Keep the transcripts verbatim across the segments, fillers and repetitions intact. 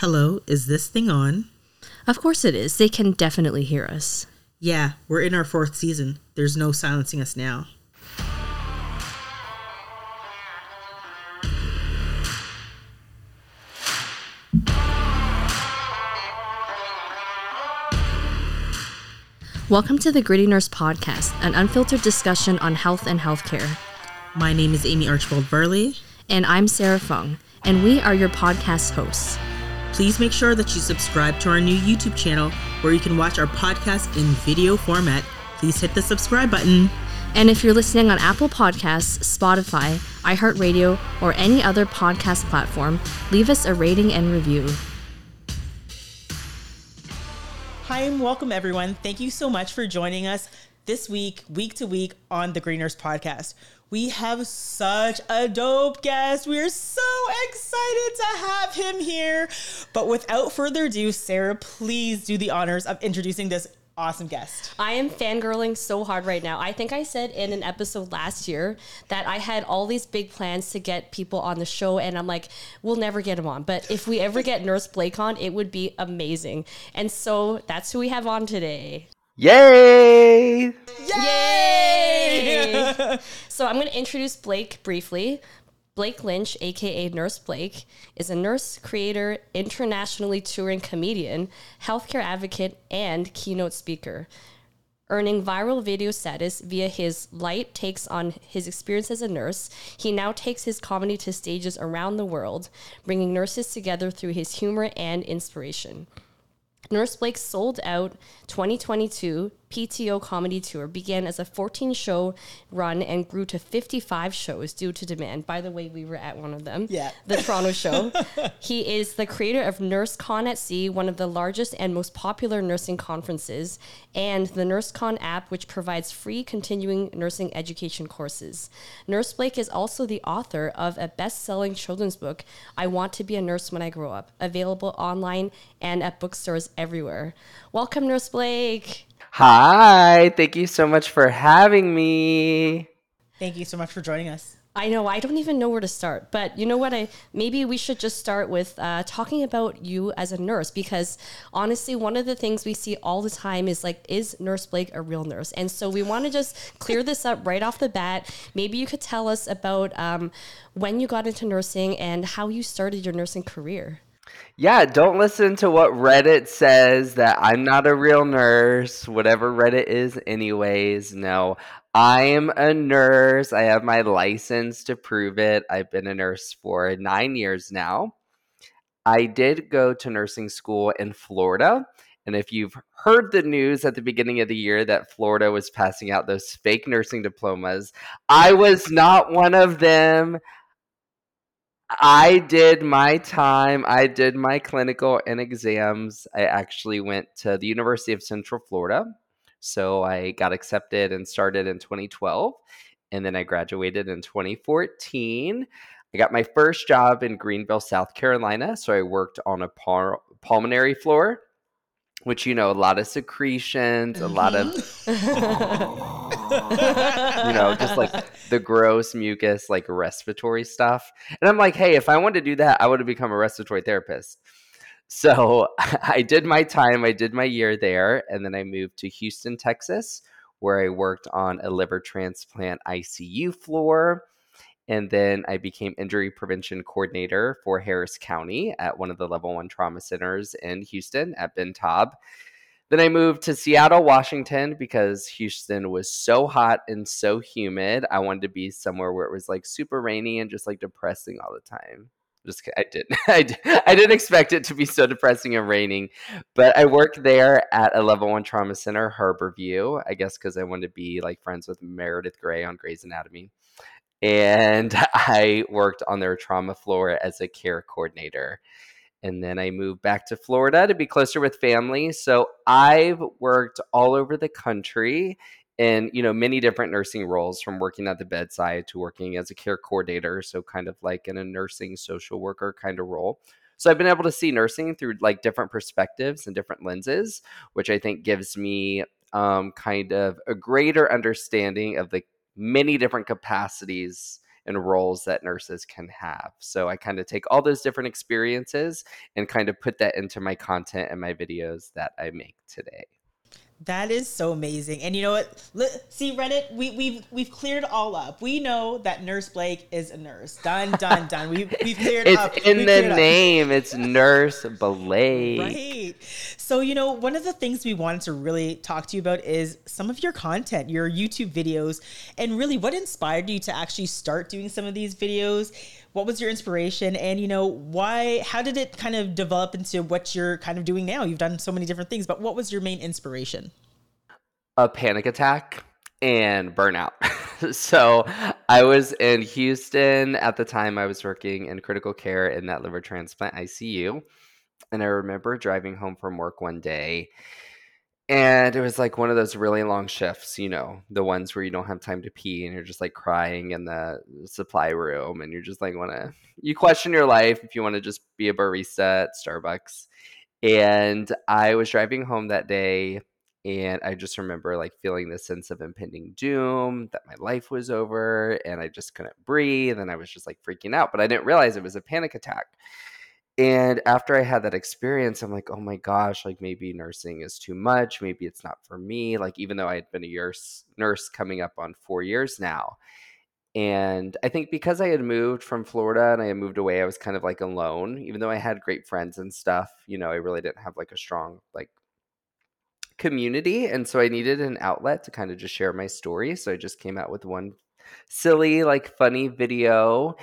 hello, is this thing on? Of course it is. They can definitely hear us. Yeah, we're in our fourth season. There's no silencing us now. Welcome to the Gritty Nurse Podcast, an unfiltered discussion on health and healthcare. My name is Amy Archbold-Burley. And I'm Sarah Fung, and we are your podcast hosts. Please make sure that you subscribe to our new YouTube channel where you can watch our podcast in video format. Please hit the subscribe button. And if you're listening on Apple Podcasts, Spotify, iHeartRadio, or any other podcast platform, leave us a rating and review. Hi and welcome, everyone. Thank you so much for joining us this week, week to week, on the Gritty Nurse Podcast. We have such a dope guest. We are so excited to have him here. But without further ado, Sarah, please do the honors of introducing this awesome guest. I am fangirling so hard right now. I think I said in an episode last year that I had all these big plans to get people on the show, and I'm like, we'll never get them on. But if we ever get Nurse Blake on, it would be amazing. And so that's who we have on today. Yay! Yay! Yay! So I'm going to introduce Blake briefly. Blake Lynch, aka Nurse Blake, is a nurse, creator, internationally touring comedian, healthcare advocate, and keynote speaker, earning viral video status via his light takes on his experience as a nurse. He now takes his comedy to stages around the world, bringing nurses together through his humor and inspiration. Nurse Blake sold out twenty twenty-two P T O Comedy Tour, began as a fourteen-show run and grew to fifty-five shows due to demand. By the way, we were at one of them, yeah, the Toronto show. He is the creator of NurseCon at Sea, one of the largest and most popular nursing conferences, and the NurseCon app, which provides free continuing nursing education courses. Nurse Blake is also the author of a best-selling children's book, I Want to Be a Nurse When I Grow Up, available online and at bookstores everywhere. Welcome, Nurse Blake. Hi, thank you so much for having me. Thank you so much for joining us. I know, I don't even know where to start, but you know what? I maybe we should just start with uh, talking about you as a nurse, because honestly, one of the things we see all the time is like, is Nurse Blake a real nurse? And so we want to just clear this up right off the bat. Maybe you could tell us about um, when you got into nursing and how you started your nursing career. Yeah, don't listen to what Reddit says that I'm not a real nurse, whatever Reddit is anyways. No, I'm a nurse. I have my license to prove it. I've been a nurse for nine years now. I did go to nursing school in Florida. And if you've heard the news at the beginning of the year that Florida was passing out those fake nursing diplomas, I was not one of them. I did my time. I did my clinical and exams. I actually went to the University of Central Florida. So I got accepted and started in twenty twelve. And then I graduated in twenty fourteen. I got my first job in Greenville, South Carolina. So I worked on a pul- pulmonary floor, which, you know, a lot of secretions, a lot of, you know, just like the gross mucus, like respiratory stuff. And I'm like, hey, if I wanted to do that, I would have become a respiratory therapist. So I did my time. I did my year there. And then I moved to Houston, Texas, where I worked on a liver transplant I C U floor. And then I became injury prevention coordinator for Harris County at one of the level one trauma centers in Houston at Ben Taub. Then I moved to Seattle, Washington, because Houston was so hot and so humid. I wanted to be somewhere where it was like super rainy and just like depressing all the time. Just I didn't, I, did, I didn't expect it to be so depressing and raining, but I worked there at a level one trauma center, Harborview, I guess because I wanted to be like friends with Meredith Grey on Grey's Anatomy. And I worked on their trauma floor as a care coordinator. And then I moved back to Florida to be closer with family. So I've worked all over the country in, you know, many different nursing roles, from working at the bedside to working as a care coordinator. So kind of like in a nursing social worker kind of role. So I've been able to see nursing through like different perspectives and different lenses, which I think gives me um, kind of a greater understanding of the many different capacities and roles that nurses can have. So I kind of take all those different experiences and kind of put that into my content and my videos that I make today. That is so amazing. And you know what? Let, see, Reddit, we, we've we've cleared all up. We know that Nurse Blake is a nurse. Done, done, done. We've, we've cleared it's up. It's in we've the name. Up. It's Nurse Blake. Right. So, you know, one of the things we wanted to really talk to you about is some of your content, your YouTube videos, and really what inspired you to actually start doing some of these videos. What was your inspiration? And, you know, why, how did it kind of develop into what you're kind of doing now? You've done so many different things, but what was your main inspiration? A panic attack and burnout. So I was in Houston at the time. I was working in critical care in that liver transplant I C U. And I remember driving home from work one day, and it was like one of those really long shifts, you know, the ones where you don't have time to pee and you're just like crying in the supply room. And you're just like, want to, you question your life if you want to just be a barista at Starbucks. And I was driving home that day, and I just remember like feeling this sense of impending doom, that my life was over and I just couldn't breathe. And I was just like freaking out, but I didn't realize it was a panic attack. And after I had that experience, I'm like, oh my gosh, like maybe nursing is too much. Maybe it's not for me. Like, even though I had been a year, nurse coming up on four years now. And I think because I had moved from Florida and I had moved away, I was kind of like alone, even though I had great friends and stuff, you know, I really didn't have like a strong like community. And so I needed an outlet to kind of just share my story. So I just came out with one silly, like funny video.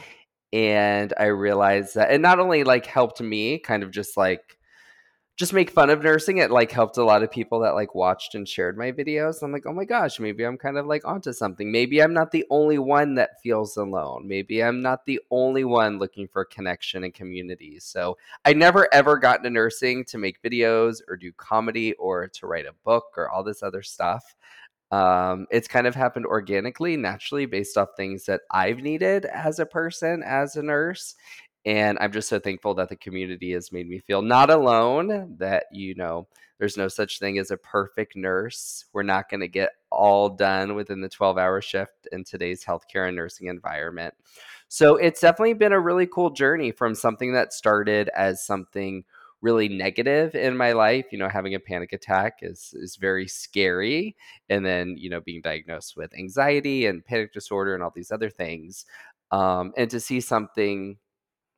And I realized that it not only like helped me kind of just like just make fun of nursing, it like helped a lot of people that like watched and shared my videos. I'm like, oh my gosh, maybe I'm kind of like onto something. Maybe I'm not the only one that feels alone. Maybe I'm not the only one looking for connection and community. So I never ever got into nursing to make videos or do comedy or to write a book or all this other stuff. Um, it's kind of happened organically, naturally, based off things that I've needed as a person, as a nurse. And I'm just so thankful that the community has made me feel not alone, that, you know, there's no such thing as a perfect nurse. We're not going to get all done within the twelve hour shift in today's healthcare and nursing environment. So it's definitely been a really cool journey from something that started as something really negative in my life. You know, having a panic attack is is very scary. And then, you know, being diagnosed with anxiety and panic disorder and all these other things. Um, and to see something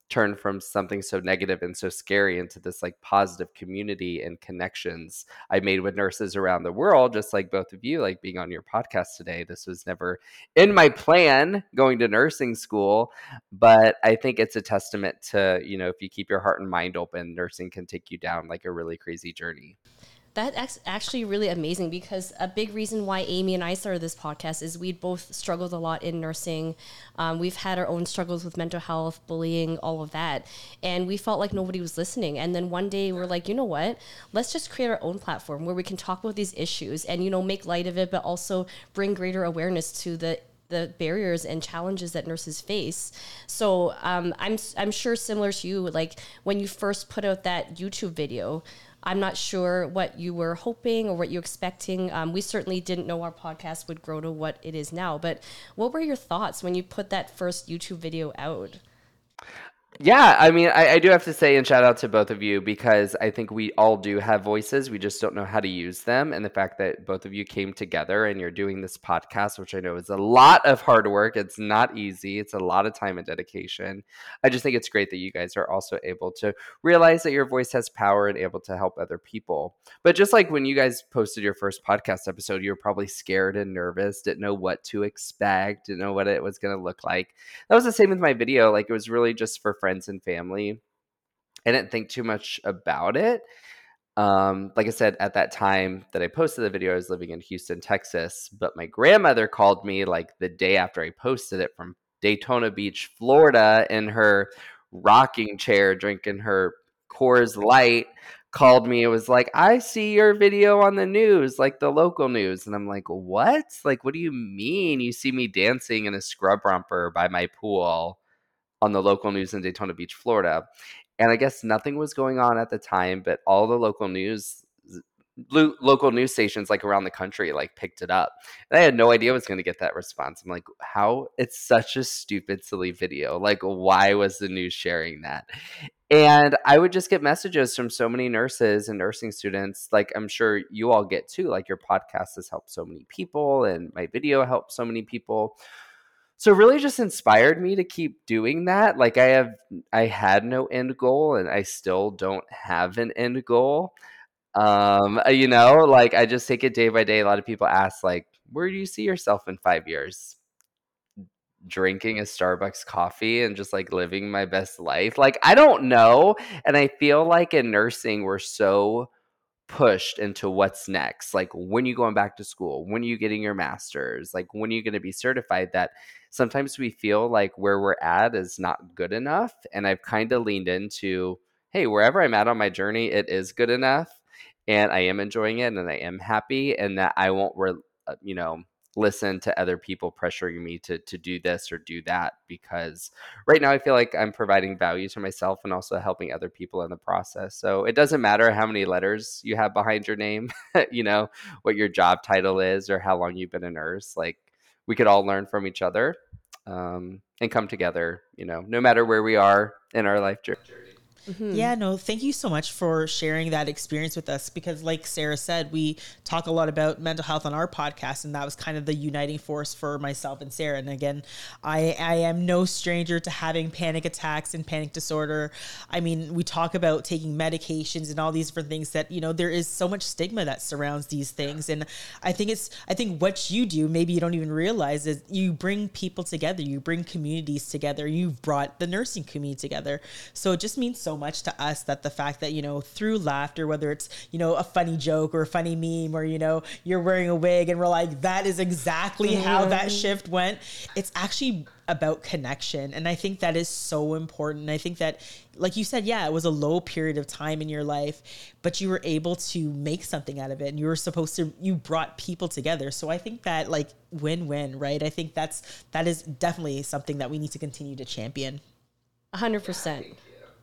turn from something so negative and so scary into this like positive community and connections I made with nurses around the world, just like both of you, like being on your podcast today. This was never in my plan going to nursing school, but I think it's a testament to, you know, if you keep your heart and mind open, nursing can take you down like a really crazy journey. That's actually really amazing, because a big reason why Amy and I started this podcast is we both struggled a lot in nursing. Um, we've had our own struggles with mental health, bullying, all of that. And we felt like nobody was listening. And then one day we're like, you know what? Let's just create our own platform where we can talk about these issues and, you know, make light of it, but also bring greater awareness to the the barriers and challenges that nurses face. So um, I'm I'm sure similar to you, like when you first put out that YouTube video, I'm not sure what you were hoping or what you were expecting. Um, we certainly didn't know our podcast would grow to what it is now. But what were your thoughts when you put that first YouTube video out? Yeah, I mean, I, I do have to say, and shout out to both of you, because I think we all do have voices. We just don't know how to use them. And the fact that both of you came together and you're doing this podcast, which I know is a lot of hard work. It's not easy. It's a lot of time and dedication. I just think it's great that you guys are also able to realize that your voice has power and able to help other people. But just like when you guys posted your first podcast episode, you were probably scared and nervous, didn't know what to expect, didn't know what it was going to look like. That was the same with my video. Like, it was really just for friends. friends and family. I didn't think too much about it. Um, like I said, at that time that I posted the video, I was living in Houston, Texas, but my grandmother called me like the day after I posted it from Daytona Beach, Florida, in her rocking chair, drinking her Coors Light, called me. It was like, I see your video on the news, like the local news. And I'm like, what? Like, what do you mean? You see me dancing in a scrub romper by my pool on the local news in Daytona Beach, Florida. And I guess nothing was going on at the time, but all the local news lo- local news stations like around the country like picked it up. And I had no idea I was going to get that response. I'm like, how? It's such a stupid, silly video. Like, why was the news sharing that? And I would just get messages from so many nurses and nursing students, like I'm sure you all get too, like your podcast has helped so many people and my video helped so many people. So it really just inspired me to keep doing that. Like I have, I had no end goal and I still don't have an end goal. Um, you know, like I just take it day by day. A lot of people ask like, where do you see yourself in five years? Drinking a Starbucks coffee and just like living my best life. Like, I don't know. And I feel like in nursing, we're so pushed into what's next. Like, when are you going back to school? When are you getting your master's? Like, when are you going to be certified? That sometimes we feel like where we're at is not good enough. And I've kind of leaned into, hey, wherever I'm at on my journey, it is good enough. And I am enjoying it and I am happy, and that I won't, re- you know, listen to other people pressuring me to to do this or do that, because right now I feel like I'm providing value to myself and also helping other people in the process. So it doesn't matter how many letters you have behind your name, you know, what your job title is or how long you've been a nurse. Like, we could all learn from each other um, and come together, you know, no matter where we are in our life journey. Mm-hmm. Yeah, no, thank you so much for sharing that experience with us, because like Sarah said, we talk a lot about mental health on our podcast, and that was kind of the uniting force for myself and Sarah. And again, I, I am no stranger to having panic attacks and panic disorder. I mean, we talk about taking medications and all these different things that, you know, there is so much stigma that surrounds these things. And I think it's, I think what you do, maybe you don't even realize, is you bring people together, you bring communities together, you've brought the nursing community together. So it just means so much to us, that the fact that, you know, through laughter, whether it's, you know, a funny joke or a funny meme, or, you know, you're wearing a wig and we're like, that is exactly mm-hmm. how that shift went. It's actually about connection. And I think that is so important. I think that, like you said, yeah, it was a low period of time in your life, but you were able to make something out of it, and you were supposed to, you brought people together. So I think that, like, win-win, right? I think that's, that is definitely something that we need to continue to champion. A hundred percent.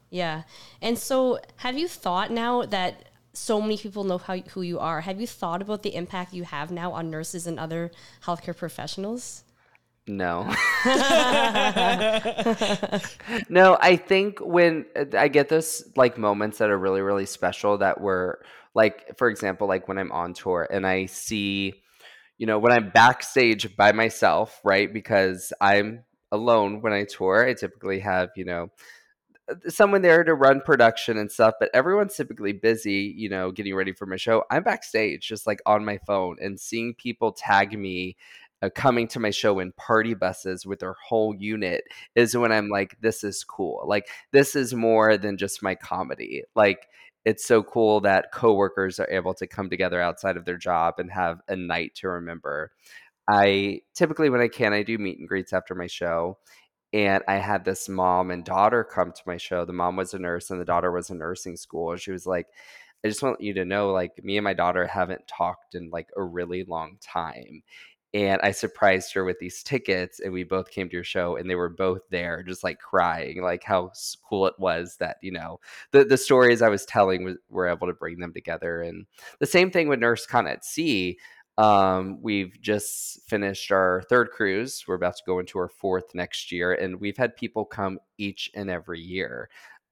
Yeah. And so have you thought, now that so many people know how, who you are, have you thought about the impact you have now on nurses and other healthcare professionals? No. No, I think when I get those like moments that are really, really special, that were like, for example, like when I'm on tour and I see, you know, when I'm backstage by myself, right? Because I'm alone when I tour, I typically have, you know, someone there to run production and stuff, but everyone's typically busy, you know, getting ready for my show. I'm backstage just like on my phone, and seeing people tag me uh, coming to my show in party buses with their whole unit is when I'm like, this is cool. Like, this is more than just my comedy. Like, it's so cool that coworkers are able to come together outside of their job and have a night to remember. I typically, when I can, I do meet and greets after my show. And I had this mom and daughter come to my show. The mom was a nurse and the daughter was in nursing school. And she was like, I just want you to know, like, me and my daughter haven't talked in like a really long time. And I surprised her with these tickets, and we both came to your show, and they were both there just like crying, like how cool it was that, you know, the, the stories I was telling was, were able to bring them together. And the same thing with NurseCon at Sea. Um, we've just finished our third cruise. We're about to go into our fourth next year, and we've had people come each and every year.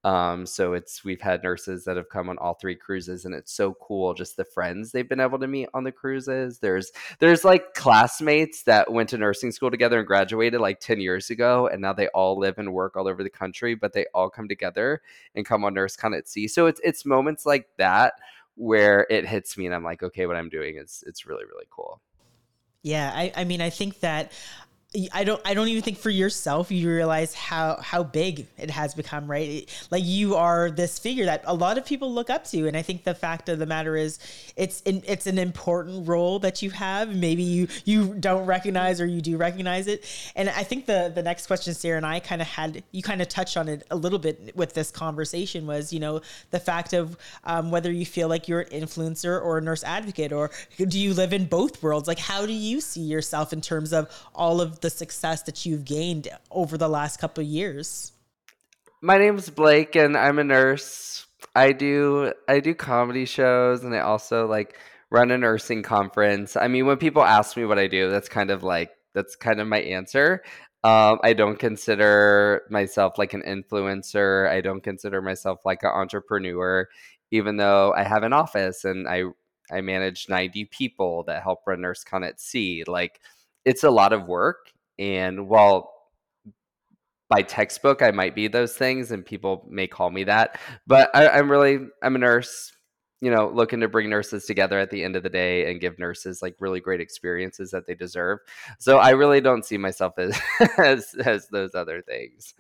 Um, so it's, we've had nurses that have come on all three cruises, and it's so cool. Just the friends they've been able to meet on the cruises. There's, there's like classmates that went to nursing school together and graduated like ten years ago. And now they all live and work all over the country, but they all come together and come on NurseCon at Sea. So it's, it's moments like that where it hits me and I'm like, okay, what I'm doing is, it's really, really cool. Yeah. I, I mean, I think that I don't, I don't even think for yourself, you realize how, how big it has become, right? Like, you are this figure that a lot of people look up to. And I think the fact of the matter is, it's, in, it's an important role that you have. Maybe you, you don't recognize, or you do recognize it. And I think the, the next question Sarah and I kind of had, you kind of touched on it a little bit with this conversation, was, you know, the fact of um, whether you feel like you're an influencer or a nurse advocate, or do you live in both worlds? Like, how do you see yourself in terms of all of the success that you've gained over the last couple of years? My name is Blake, and I'm a nurse. I do I do comedy shows, and I also like run a nursing conference. I mean, when people ask me what I do, that's kind of like that's kind of my answer. Um, I don't consider myself like an influencer. I don't consider myself like an entrepreneur, even though I have an office and I I manage ninety people that help run NurseCon at Sea. Like, it's a lot of work. And while by textbook, I might be those things and people may call me that, but I, I'm really, I'm a nurse, you know, looking to bring nurses together at the end of the day and give nurses like really great experiences that they deserve. So I really don't see myself as, as, as those other things.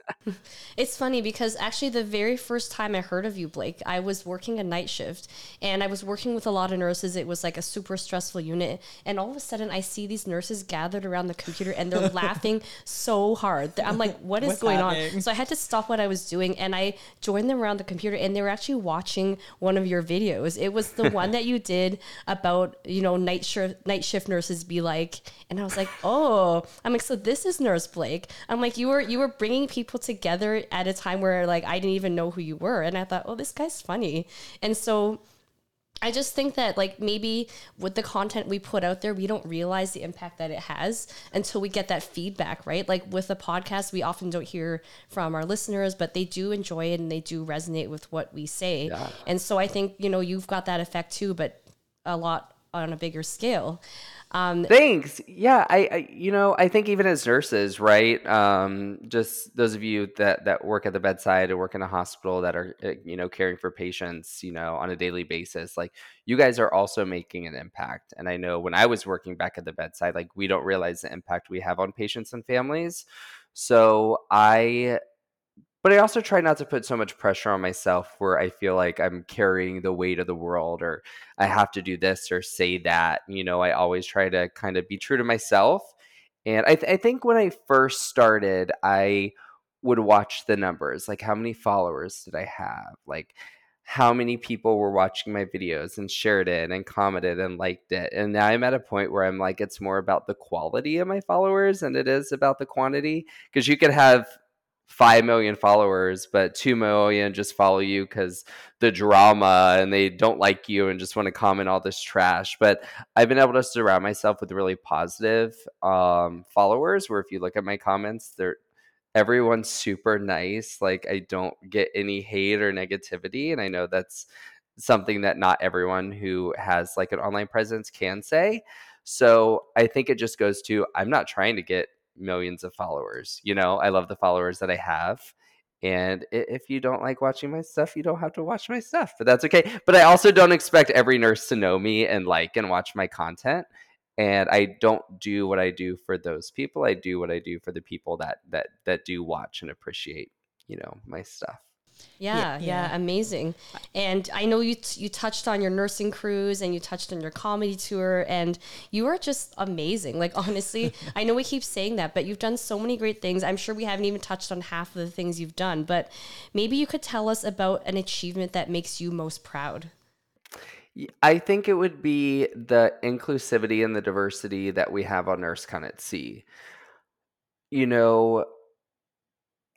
It's funny because actually the very first time I heard of you, Blake, I was working a night shift and I was working with a lot of nurses. It was like a super stressful unit. And all of a sudden I see these nurses gathered around the computer and they're laughing so hard. I'm like, what is What's going happening? on? So I had to stop what I was doing and I joined them around the computer and they were actually watching one of your videos. It was the one that you did about, you know, night shift, night shift nurses be like, and I was like, oh, I'm like, so this is Nurse Blake. I'm like, you were, you were bringing people together at a time where like, I didn't even know who you were. And I thought, oh, this guy's funny. And so I just think that like maybe with the content we put out there, we don't realize the impact that it has until we get that feedback, right? Like with a podcast, we often don't hear from our listeners, but they do enjoy it and they do resonate with what we say. Yeah. And so I think, you know, you've got that effect too, but a lot on a bigger scale. Um, Thanks. Yeah. I, I, you know, I think even as nurses, right. Um, just those of you that, that work at the bedside or work in a hospital that are, you know, caring for patients, you know, on a daily basis, like you guys are also making an impact. And I know when I was working back at the bedside, like we don't realize the impact we have on patients and families. So I, but I also try not to put so much pressure on myself where I feel like I'm carrying the weight of the world or I have to do this or say that. You know, I always try to kind of be true to myself. And I, th- I think when I first started, I would watch the numbers, like how many followers did I have? Like how many people were watching my videos and shared it and commented and liked it. And now I'm at a point where I'm like, it's more about the quality of my followers than it is about the quantity, because you could have five million followers, but two million just follow you because the drama and they don't like you and just want to comment all this trash. But I've been able to surround myself with really positive um, followers where if you look at my comments, they're everyone's super nice. Like I don't get any hate or negativity. And I know that's something that not everyone who has like an online presence can say. So I think it just goes to, I'm not trying to get millions of followers. You know, I love the followers that I have. And if you don't like watching my stuff, you don't have to watch my stuff, but that's okay. But I also don't expect every nurse to know me and like and watch my content. And I don't do what I do for those people. I do what I do for the people that that that do watch and appreciate, you know, my stuff. Yeah, yeah, yeah, amazing. And I know you t- you touched on your nursing cruise and you touched on your comedy tour and you are just amazing. Like, honestly, I know we keep saying that, but you've done so many great things. I'm sure we haven't even touched on half of the things you've done, but maybe you could tell us about an achievement that makes you most proud. I think it would be the inclusivity and the diversity that we have on NurseCon at Sea. You know,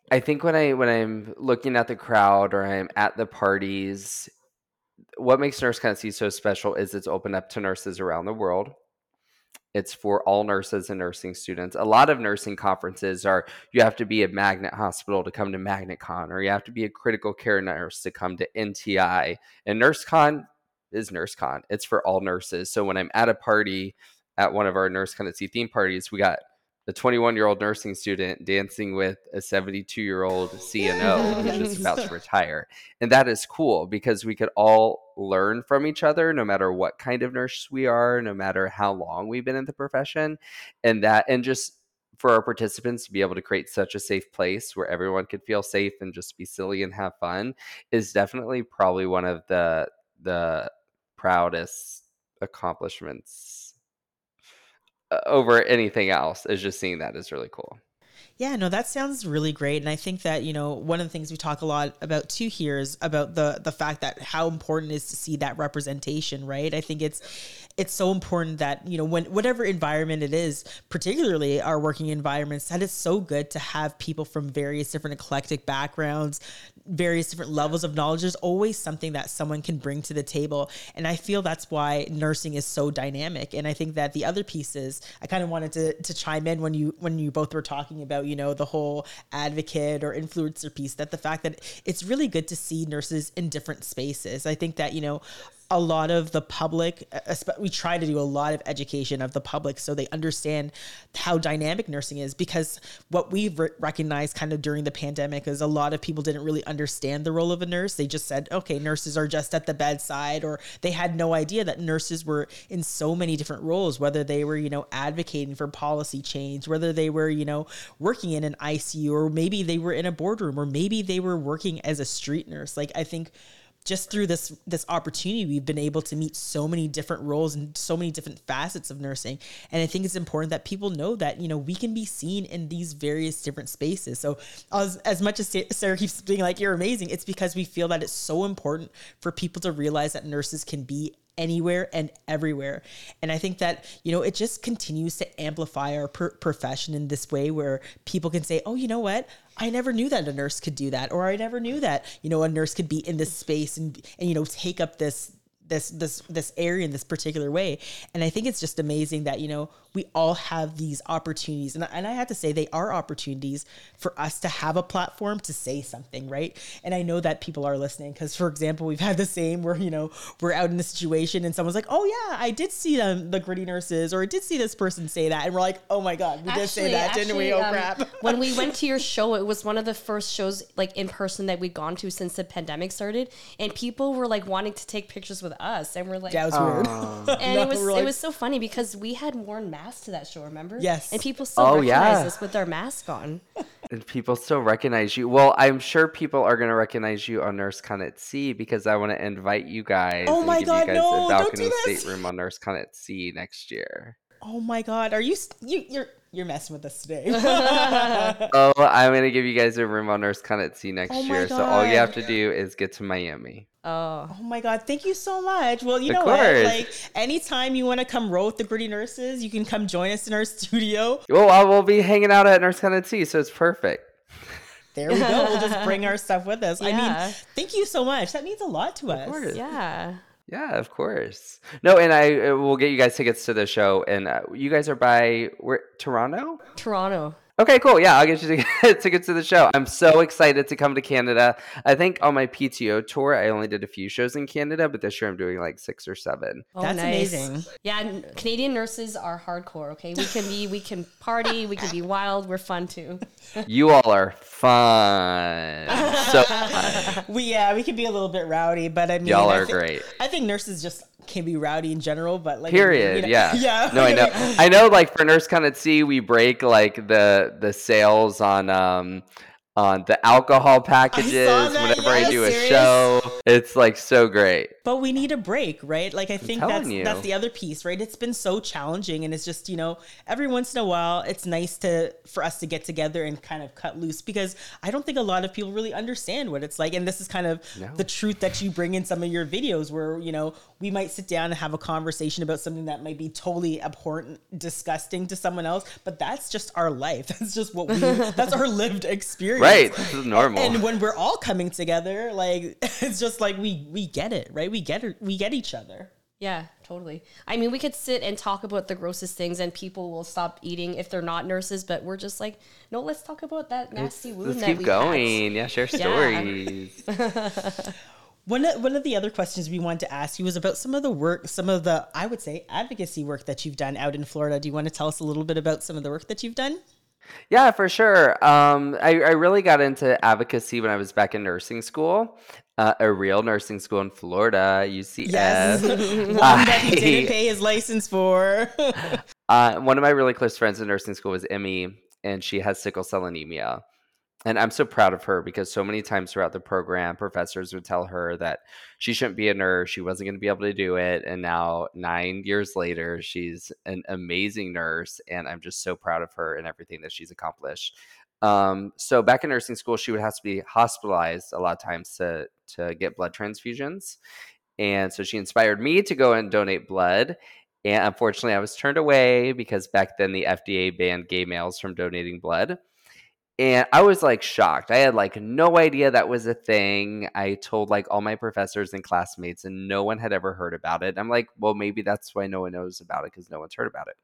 I think when I when I'm looking at the crowd or I'm at the parties, what makes NurseCon at Sea so special is it's open up to nurses around the world. It's for all nurses and nursing students. A lot of nursing conferences are you have to be a magnet hospital to come to MagnetCon, or you have to be a critical care nurse to come to N T I. And NurseCon is NurseCon. It's for all nurses. So when I'm at a party at one of our NurseCon at Sea theme parties, we got the twenty-one-year-old nursing student dancing with a seventy-two-year-old C N O who's just about to retire. And that is cool because we could all learn from each other no matter what kind of nurse we are, no matter how long we've been in the profession. And that, and just for our participants to be able to create such a safe place where everyone could feel safe and just be silly and have fun is definitely probably one of the the proudest accomplishments over anything else, is just seeing that is really cool. Yeah, no, that sounds really great. And I think that, you know, one of the things we talk a lot about too here is about the the fact that how important it is to see that representation, right? I think it's it's so important that, you know, when whatever environment it is, particularly our working environments, that it's so good to have people from various different eclectic backgrounds, various different levels of knowledge. There's always something that someone can bring to the table. And I feel that's why nursing is so dynamic. And I think that the other piece is, I kind of wanted to to chime in when you when you both were talking about, you know, the whole advocate or influencer piece, that the fact that it's really good to see nurses in different spaces. I think that, you know, a lot of the public, we try to do a lot of education of the public so they understand how dynamic nursing is, because what we've re- recognized kind of during the pandemic is a lot of people didn't really understand the role of a nurse. They just said, okay, nurses are just at the bedside, or they had no idea that nurses were in so many different roles, whether they were, you know, advocating for policy change, whether they were, you know, working in an I C U, or maybe they were in a boardroom, or maybe they were working as a street nurse. Like, I think just through this this opportunity, we've been able to meet so many different roles and so many different facets of nursing. And I think it's important that people know that, you know, we can be seen in these various different spaces. So as, as much as Sarah keeps being like, you're amazing, it's because we feel that it's so important for people to realize that nurses can be anywhere and everywhere. And I think that, you know, it just continues to amplify our per- profession in this way where people can say, oh, you know what? I never knew that a nurse could do that. Or I never knew that, you know, a nurse could be in this space and, and you know, take up this, this, this, this area in this particular way. And I think it's just amazing that, you know, we all have these opportunities. And, and I have to say, they are opportunities for us to have a platform to say something, right? And I know that people are listening because, for example, we've had the same where, you know, we're out in a situation and someone's like, oh yeah, I did see them, the Gritty Nurses, or I did see this person say that. And we're like, oh my God, we actually, did say that, actually, didn't we? Oh um, crap. When we went to your show, it was one of the first shows like in person that we'd gone to since the pandemic started. And people were like wanting to take pictures with us. And we're like, that was oh. weird. And no, it was like, it was so funny because we had worn masks to that show, remember? Yes. And people still oh, recognize yeah. us with our mask on. And people still recognize you. Well, I'm sure people are going to recognize you on NurseCon at Sea because I want to invite you guys. Oh my God, no, don't do this. And give you guys a balcony stateroom on NurseCon at Sea next year. Oh my God, are you you you're you're messing with us today? Oh, I'm going to give you guys a room on NurseCon at Sea next oh year. God. So all you have to do is get to Miami. Oh. oh my God, thank you so much. Well, you of know course. What? Like, anytime you want to come roll with the Gritty Nurses, you can come join us in our studio. Well, I will be hanging out at NurseCon at Sea, so it's perfect. There we go. We'll just bring our stuff with us. Yeah. I mean, thank you so much. That means a lot to of us. Course. Yeah. Yeah, of course. No, and I will get you guys tickets to the show. And uh, you guys are by where, Toronto? Toronto. Okay, cool. Yeah, I'll get you tickets to the show. I'm so excited to come to Canada. I think on my P T O tour, I only did a few shows in Canada, but this year I'm doing like six or seven. Oh, that's nice. Amazing. Yeah, Canadian nurses are hardcore, okay? We can be, we can party, we can be wild. We're fun too. You all are fun. So fun. We, yeah, we can be a little bit rowdy, but I mean, y'all are I think, great. I think nurses just can be rowdy in general, but like period, you know, yeah, yeah. No, I know, I know. Like for NurseCon at Sea, we break like the the sales on um on the alcohol packages. I whenever yeah, I do serious? A show, it's like so great. But we need a break, right? Like I think that's you. that's the other piece, right? It's been so challenging, and it's just, you know, every once in a while, it's nice to for us to get together and kind of cut loose, because I don't think a lot of people really understand what it's like. And this is kind of no. the truth that you bring in some of your videos, where, you know, we might sit down and have a conversation about something that might be totally abhorrent, disgusting to someone else, but that's just our life. That's just what we. That's our lived experience, right? This is normal. And when we're all coming together, like it's just like we we get it, right? We We get it. We get each other. Yeah, totally. I mean, we could sit and talk about the grossest things, and people will stop eating if they're not nurses. But we're just like, no, let's talk about that nasty let's, wound let's that keep we going. Had. Yeah, share stories. Yeah. One of, one of the other questions we wanted to ask you was about some of the work, some of the, I would say, advocacy work that you've done out in Florida. Do you want to tell us a little bit about some of the work that you've done? Yeah, for sure. Um, I, I really got into advocacy when I was back in nursing school, uh, a real nursing school in Florida, U C F. Yes, one I, that he didn't pay his license for. uh, one of my really close friends in nursing school was Emmy, and she has sickle cell anemia. And I'm so proud of her because so many times throughout the program, professors would tell her that she shouldn't be a nurse. She wasn't going to be able to do it. And now nine years later, she's an amazing nurse. And I'm just so proud of her and everything that she's accomplished. Um, so back in nursing school, she would have to be hospitalized a lot of times to to get blood transfusions. And so she inspired me to go and donate blood. And unfortunately, I was turned away because back then the F D A banned gay males from donating blood. And I was like shocked. I had like no idea that was a thing. I told like all my professors and classmates and no one had ever heard about it. I'm like, well, maybe that's why no one knows about it because no one's heard about it.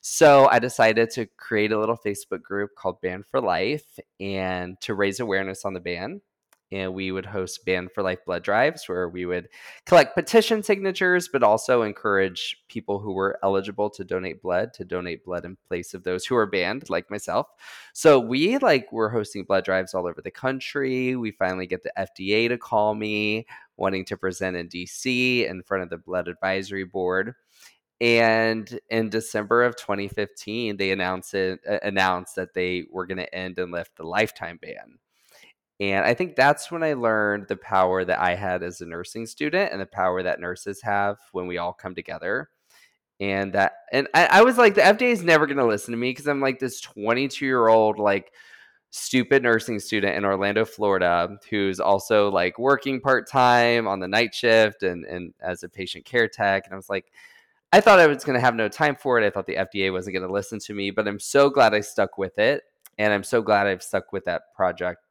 So I decided to create a little Facebook group called Banned for Life and to raise awareness on the ban. And we would host Banned for Life blood drives where we would collect petition signatures, but also encourage people who were eligible to donate blood to donate blood in place of those who are banned, like myself. So we like were hosting blood drives all over the country. We finally get the F D A to call me, wanting to present in D C in front of the Blood Advisory Board. And in December of twenty fifteen, they announced it, uh, announced that they were going to end and lift the lifetime ban. And I think that's when I learned the power that I had as a nursing student and the power that nurses have when we all come together. And that, and I, I was like, the F D A is never going to listen to me because I'm like this twenty-two-year-old, like, stupid nursing student in Orlando, Florida, who's also, like, working part-time on the night shift and, and as a patient care tech. And I was like, I thought I was going to have no time for it. I thought the F D A wasn't going to listen to me, but I'm so glad I stuck with it. And I'm so glad I've stuck with that project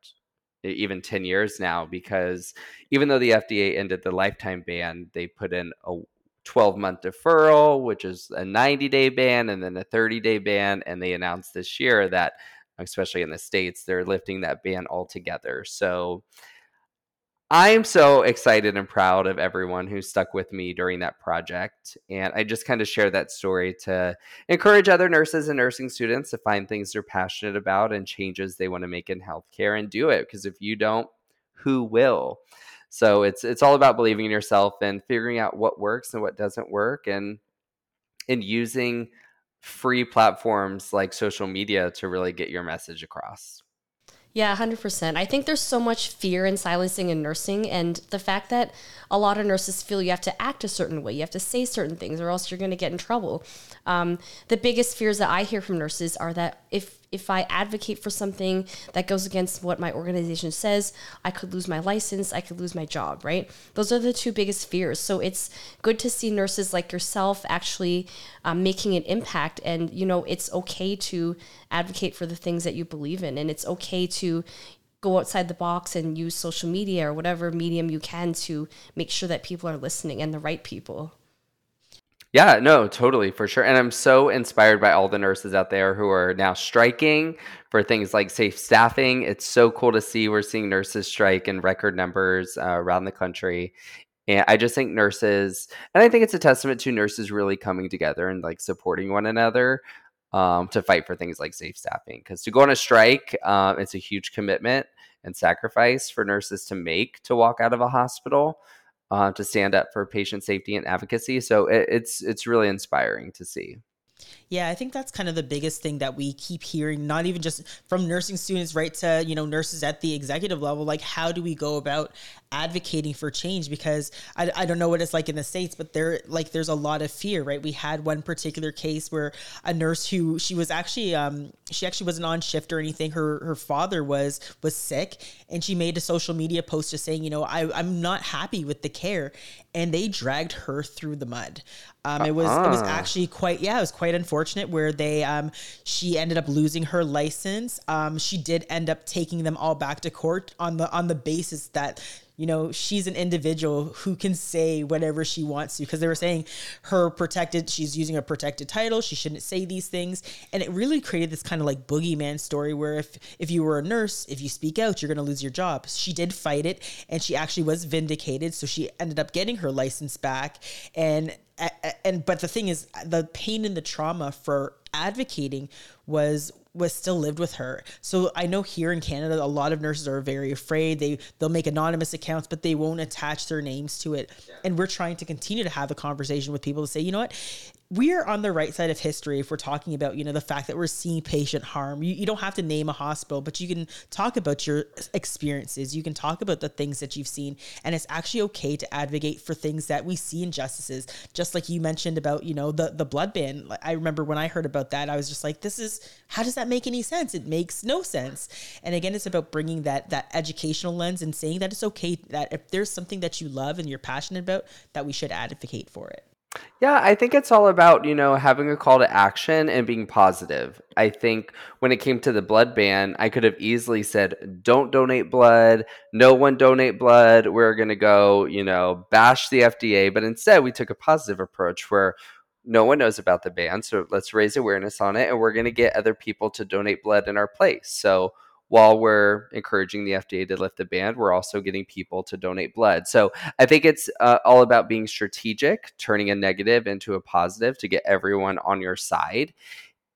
even ten years now, because even though the F D A ended the lifetime ban, they put in a twelve-month deferral, which is a ninety-day ban and then a thirty-day ban. And they announced this year that, especially in the States, they're lifting that ban altogether. So I'm so excited and proud of everyone who stuck with me during that project. And I just kind of share that story to encourage other nurses and nursing students to find things they're passionate about and changes they want to make in healthcare and do it. Because if you don't, who will? So it's it's all about believing in yourself and figuring out what works and what doesn't work, and and using free platforms like social media to really get your message across. Yeah, one hundred percent. I think there's so much fear and silencing in nursing, and the fact that a lot of nurses feel you have to act a certain way, you have to say certain things, or else you're going to get in trouble. Um, the biggest fears that I hear from nurses are that if if I advocate for something that goes against what my organization says, I could lose my license, I could lose my job, right? Those are the two biggest fears. So it's good to see nurses like yourself actually um, making an impact. And, you know, it's okay to advocate for the things that you believe in. And it's okay to go outside the box and use social media or whatever medium you can to make sure that people are listening and the right people. Yeah, no, totally, for sure. And I'm so inspired by all the nurses out there who are now striking for things like safe staffing. It's so cool to see. We're seeing nurses strike in record numbers uh, around the country. And I just think nurses, and I think it's a testament to nurses really coming together and like supporting one another um, to fight for things like safe staffing. Because to go on a strike, um, it's a huge commitment and sacrifice for nurses to make to walk out of a hospital. Uh, to stand up for patient safety and advocacy. So it, it's it's really inspiring to see. Yeah, I think that's kind of the biggest thing that we keep hearing, not even just from nursing students, right, to, you know, nurses at the executive level. Like, how do we go about advocating for change? Because I, I don't know what it's like in the States, but there, like, there's a lot of fear, right? We had one particular case where a nurse who she was actually, um, she actually wasn't on shift or anything. Her, her father was, was sick, and she made a social media post just saying, you know, I, I'm not happy with the care. And they dragged her through the mud. Um, it was, uh-huh. it was actually quite, yeah, it was quite unfortunate where they, um, she ended up losing her license. Um, she did end up taking them all back to court on the, on the basis that, you know, she's an individual who can say whatever she wants to, because they were saying her protected, she's using a protected title. She shouldn't say these things. And it really created this kind of like boogeyman story where if, if you were a nurse, if you speak out, you're going to lose your job. She did fight it, and she actually was vindicated. So she ended up getting her license back. And, and, but the thing is, the pain and the trauma for advocating was was still lived with her. So I know here in Canada, a lot of nurses are very afraid. They, they'll make anonymous accounts, but they won't attach their names to it. Yeah. And we're trying to continue to have a conversation with people to say, you know what, we're on the right side of history if we're talking about, you know, the fact that we're seeing patient harm. You, you don't have to name a hospital, but you can talk about your experiences. You can talk about the things that you've seen. And it's actually okay to advocate for things that we see injustices. Just like you mentioned about, you know, the, the blood ban. I remember when I heard about that, I was just like, this is, how does that make any sense? It makes no sense. And again, it's about bringing that, that educational lens and saying that it's okay that if there's something that you love and you're passionate about, that we should advocate for it. Yeah, I think it's all about, you know, having a call to action and being positive. I think when it came to the blood ban, I could have easily said, don't donate blood. No one donate blood. We're going to go, you know, bash the F D A. But instead, we took a positive approach where no one knows about the ban. So let's raise awareness on it. And we're going to get other people to donate blood in our place. So while we're encouraging the F D A to lift the ban, we're also getting people to donate blood. So I think it's uh, all about being strategic, turning a negative into a positive to get everyone on your side,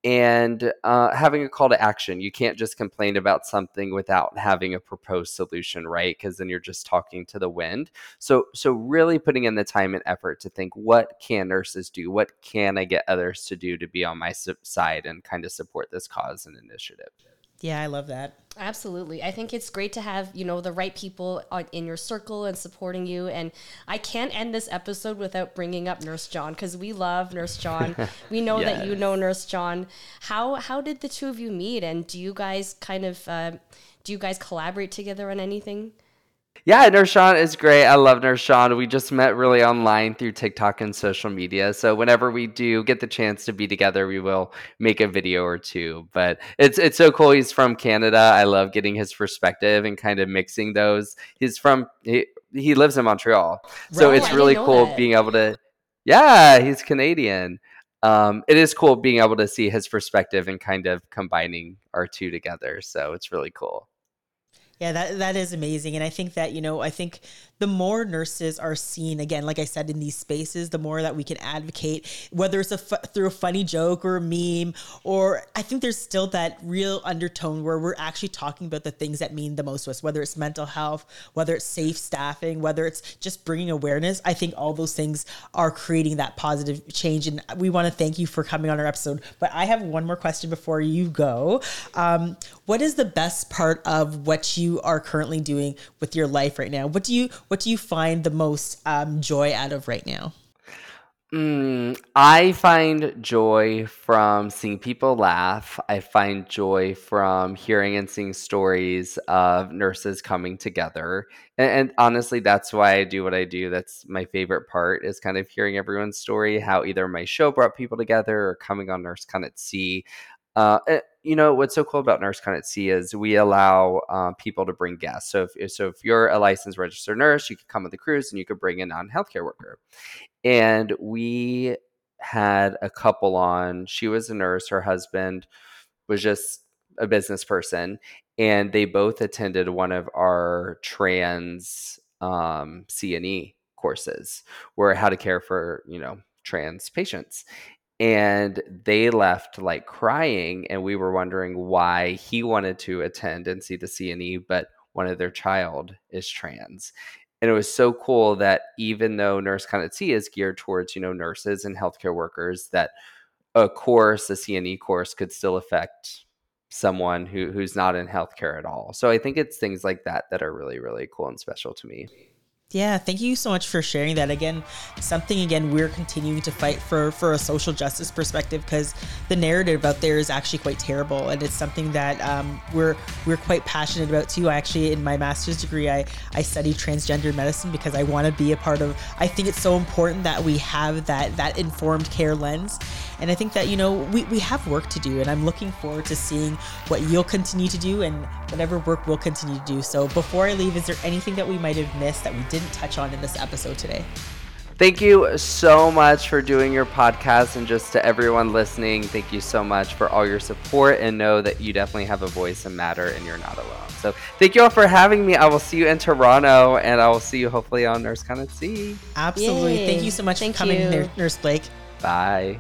and uh, having a call to action. You can't just complain about something without having a proposed solution, right? Because then you're just talking to the wind. So, so really putting in the time and effort to think, what can nurses do? What can I get others to do to be on my side and kind of support this cause and initiative? Yeah, I love that. Absolutely. I think it's great to have, you know, the right people in your circle and supporting you. And I can't end this episode without bringing up Nurse John, because we love Nurse John. We know yes. that you know Nurse John. How how did the two of you meet? And do you guys kind of, uh, do you guys collaborate together on anything? Yeah, Nurse John is great. I love Nurse John. We just met really online through TikTok and social media. So whenever we do get the chance to be together, we will make a video or two. But it's it's so cool. He's from Canada. I love getting his perspective and kind of mixing those. He's from he, he lives in Montreal. So right, it's really cool that. being able to Yeah, he's Canadian. Um, it is cool being able to see his perspective and kind of combining our two together. So it's really cool. Yeah, that that is amazing. And I think that, you know, I think the more nurses are seen, again, like I said, in these spaces, the more that we can advocate, whether it's a f- through a funny joke or a meme, or I think there's still that real undertone where we're actually talking about the things that mean the most to us, whether it's mental health, whether it's safe staffing, whether it's just bringing awareness. I think all those things are creating that positive change. And we want to thank you for coming on our episode. But I have one more question before you go. Um, what is the best part of what you are currently doing with your life right now? What do you what do you find the most um, joy out of right now? Mm, I find joy from seeing people laugh. I find joy from hearing and seeing stories of nurses coming together. And, and honestly, that's why I do what I do. That's my favorite part, is kind of hearing everyone's story, how either my show brought people together or coming on NurseCon at Sea. Uh, you know, what's so cool about NurseCon at Sea is we allow uh, people to bring guests. So if, so if you're a licensed registered nurse, you could come on the cruise and you could bring a non-healthcare worker. And we had a couple on. She was a nurse. Her husband was just a business person. And they both attended one of our trans um, C N E courses, where how to care for, you know, trans patients. And they left like crying, and we were wondering why he wanted to attend and see the C N E, but one of their child is trans. And it was so cool that even though NurseCon at Sea is geared towards, you know, nurses and healthcare workers, that a course, a C N E course, could still affect someone who who's not in healthcare at all. So I think it's things like that that are really, really cool and special to me. Yeah, thank you so much for sharing that. Again, something, again, we're continuing to fight for for a social justice perspective, because the narrative out there is actually quite terrible. And it's something that um, we're we're quite passionate about too. I actually, in my master's degree, I, I studied transgender medicine because I want to be a part of, I think it's so important that we have that that informed care lens. And I think that, you know, we, we have work to do, and I'm looking forward to seeing what you'll continue to do and whatever work we'll continue to do. So before I leave, is there anything that we might have missed that we didn't touch on in this episode today? Thank you so much for doing your podcast, and just to everyone listening, thank you so much for all your support, and know that you definitely have a voice and matter, and you're not alone. So thank you all for having me. I will see you in Toronto, and I will see you hopefully on NurseCon at Sea. Absolutely. Yay. Thank you so much thank for coming, you. Nurse Blake. Bye.